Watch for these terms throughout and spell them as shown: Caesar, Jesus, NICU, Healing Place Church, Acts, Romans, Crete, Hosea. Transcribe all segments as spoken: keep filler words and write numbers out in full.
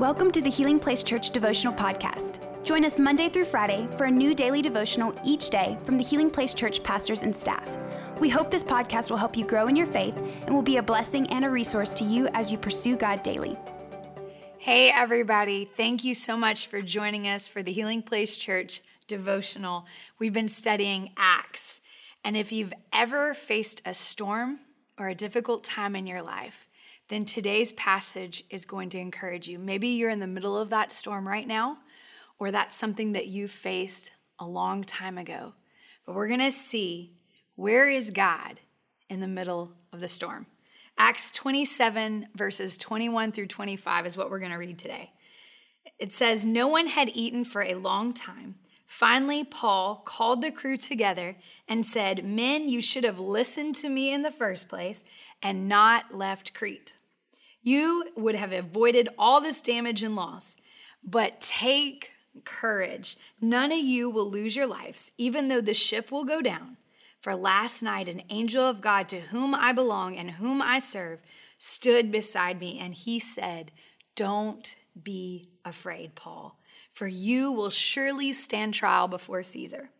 Welcome to the Healing Place Church Devotional Podcast. Join us Monday through Friday for a new daily devotional each day from the Healing Place Church pastors and staff. We hope this podcast will help you grow in your faith and will be a blessing and a resource to you as you pursue God daily. Hey everybody, thank you so much for joining us for the Healing Place Church Devotional. We've been studying Acts, and if you've ever faced a storm or a difficult time in your life, then today's passage is going to encourage you. Maybe you're in the middle of that storm right now, or that's something that you faced a long time ago. But we're going to see, where is God in the middle of the storm? Acts twenty-seven, verses twenty-one through twenty-five is what we're going to read today. It says, "No one had eaten for a long time. Finally, Paul called the crew together and said, 'Men, you should have listened to me in the first place and not left Crete. You would have avoided all this damage and loss. But take courage. None of you will lose your lives, even though the ship will go down. For last night, an angel of God, to whom I belong and whom I serve, stood beside me, and he said, "Don't be afraid, Paul, for you will surely stand trial before Caesar.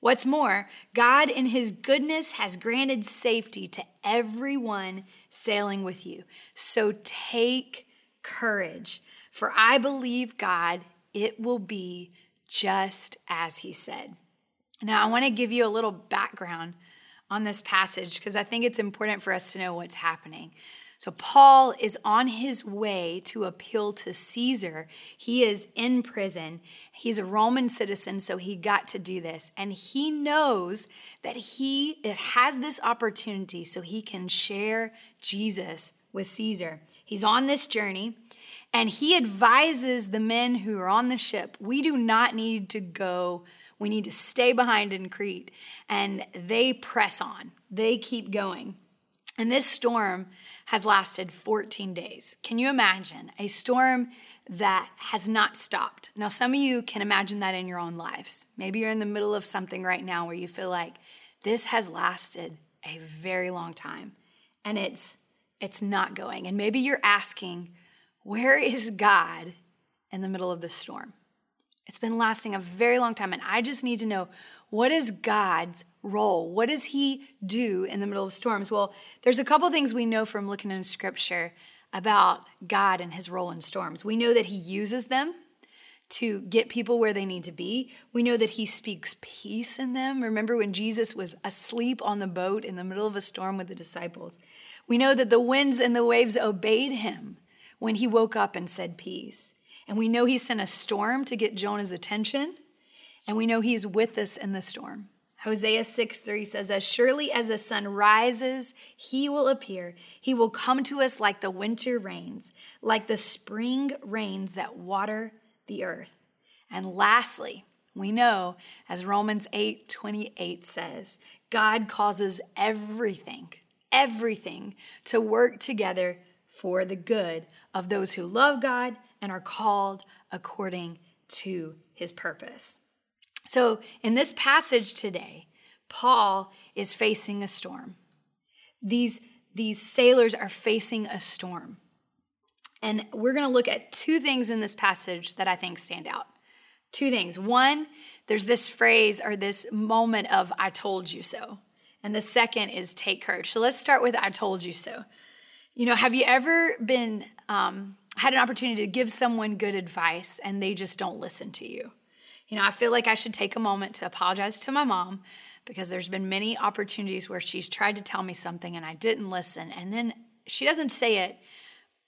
What's more, God in his goodness has granted safety to everyone sailing with you. So take courage, for I believe God, it will be just as he said." Now, I want to give you a little background on this passage because I think it's important for us to know what's happening. So Paul is on his way to appeal to Caesar. He is in prison. He's a Roman citizen, so he got to do this. And he knows that he it has this opportunity so he can share Jesus with Caesar. He's on this journey, and he advises the men who are on the ship, we do not need to go. We need to stay behind in Crete. And they press on. They keep going. And this storm has lasted fourteen days. Can you imagine a storm that has not stopped? Now, some of you can imagine that in your own lives. Maybe you're in the middle of something right now where you feel like this has lasted a very long time and it's it's not going. And maybe you're asking, where is God in the middle of the storm? It's been lasting a very long time, and I just need to know, what is God's role? What does he do in the middle of storms? Well, there's a couple things we know from looking in Scripture about God and his role in storms. We know that he uses them to get people where they need to be. We know that he speaks peace in them. Remember when Jesus was asleep on the boat in the middle of a storm with the disciples? We know that the winds and the waves obeyed him when he woke up and said peace. And we know he sent a storm to get Jonah's attention. And we know he's with us in the storm. Hosea six three says, "As surely as the sun rises, he will appear. He will come to us like the winter rains, like the spring rains that water the earth." And lastly, we know, as Romans eight twenty-eight says, God causes everything, everything to work together for the good of those who love God and are called according to his purpose. So in this passage today, Paul is facing a storm. These, these sailors are facing a storm. And we're going to look at two things in this passage that I think stand out. Two things. One, there's this phrase or this moment of, "I told you so." And the second is, "take courage." So let's start with, "I told you so." You know, have you ever been... Um, had an opportunity to give someone good advice and they just don't listen to you? You know, I feel like I should take a moment to apologize to my mom because there's been many opportunities where she's tried to tell me something and I didn't listen. And then she doesn't say it,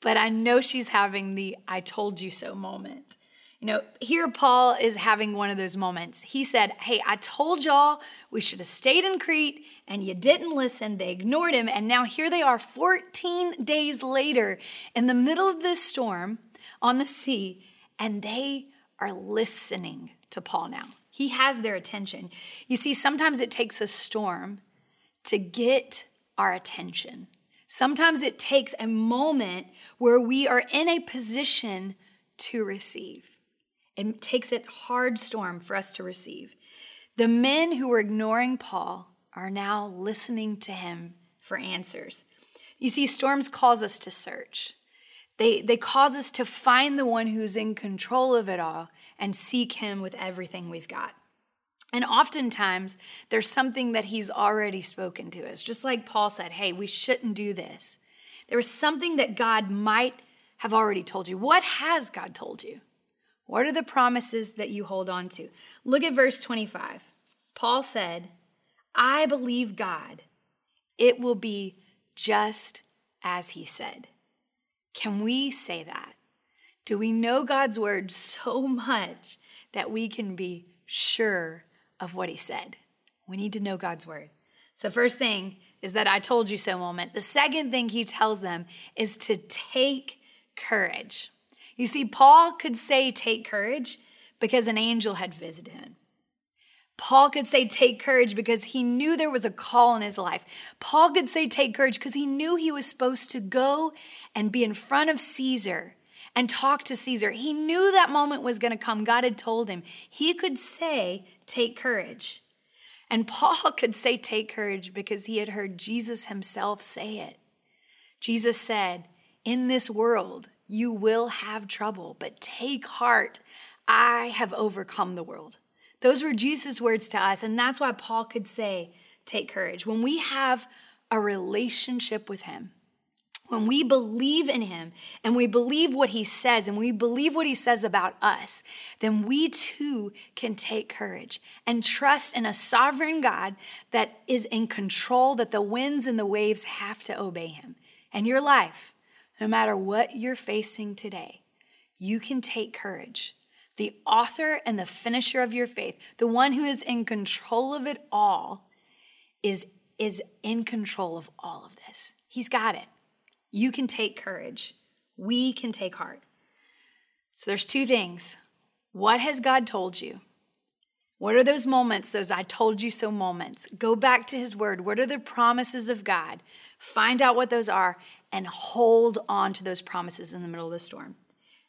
but I know she's having the "I told you so" moment. You know, here Paul is having one of those moments. He said, "Hey, I told y'all we should have stayed in Crete, and you didn't listen." They ignored him, and now here they are fourteen days later in the middle of this storm on the sea, and they are listening to Paul now. He has their attention. You see, sometimes it takes a storm to get our attention. Sometimes it takes a moment where we are in a position to receive. It takes a hard storm for us to receive. The men who were ignoring Paul are now listening to him for answers. You see, storms cause us to search. They, they cause us to find the one who's in control of it all and seek him with everything we've got. And oftentimes, there's something that he's already spoken to us. Just like Paul said, hey, we shouldn't do this. There was something that God might have already told you. What has God told you? What are the promises that you hold on to? Look at verse twenty-five. Paul said, I believe God. It will be just as he said. Can we say that? Do we know God's word so much that we can be sure of what he said? We need to know God's word. So first thing is that I told you so moment. The second thing he tells them is to take courage. You see, Paul could say take courage because an angel had visited him. Paul could say take courage because he knew there was a call in his life. Paul could say take courage because he knew he was supposed to go and be in front of Caesar and talk to Caesar. He knew that moment was going to come. God had told him. He could say, take courage. And Paul could say, take courage, because he had heard Jesus himself say it. Jesus said, in this world, you will have trouble, but take heart. I have overcome the world. Those were Jesus' words to us. And that's why Paul could say, take courage. When we have a relationship with him, when we believe in him and we believe what he says and we believe what he says about us, then we too can take courage and trust in a sovereign God that is in control, that the winds and the waves have to obey him. And your life, no matter what you're facing today, you can take courage. The author and the finisher of your faith, the one who is in control of it all, is, is in control of all of this. He's got it. You can take courage. We can take heart. So there's two things. What has God told you? What are those moments, those I told you so moments? Go back to his word. What are the promises of God? Find out what those are and hold on to those promises in the middle of the storm.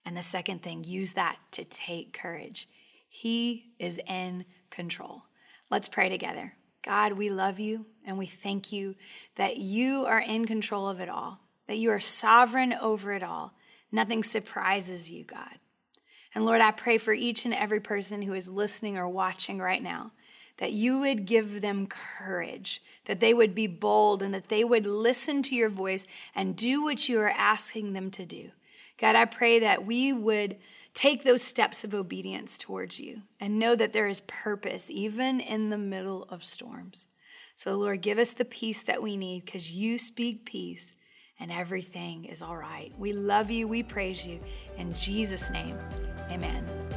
And the second thing, use that to take courage. He is in control. Let's pray together. God, we love you and we thank you that you are in control of it all, that you are sovereign over it all. Nothing surprises you, God. And Lord, I pray for each and every person who is listening or watching right now, that you would give them courage, that they would be bold, and that they would listen to your voice and do what you are asking them to do. God, I pray that we would take those steps of obedience towards you and know that there is purpose even in the middle of storms. So Lord, give us the peace that we need, because you speak peace. And everything is all right. We love you. We praise you. In Jesus' name, amen.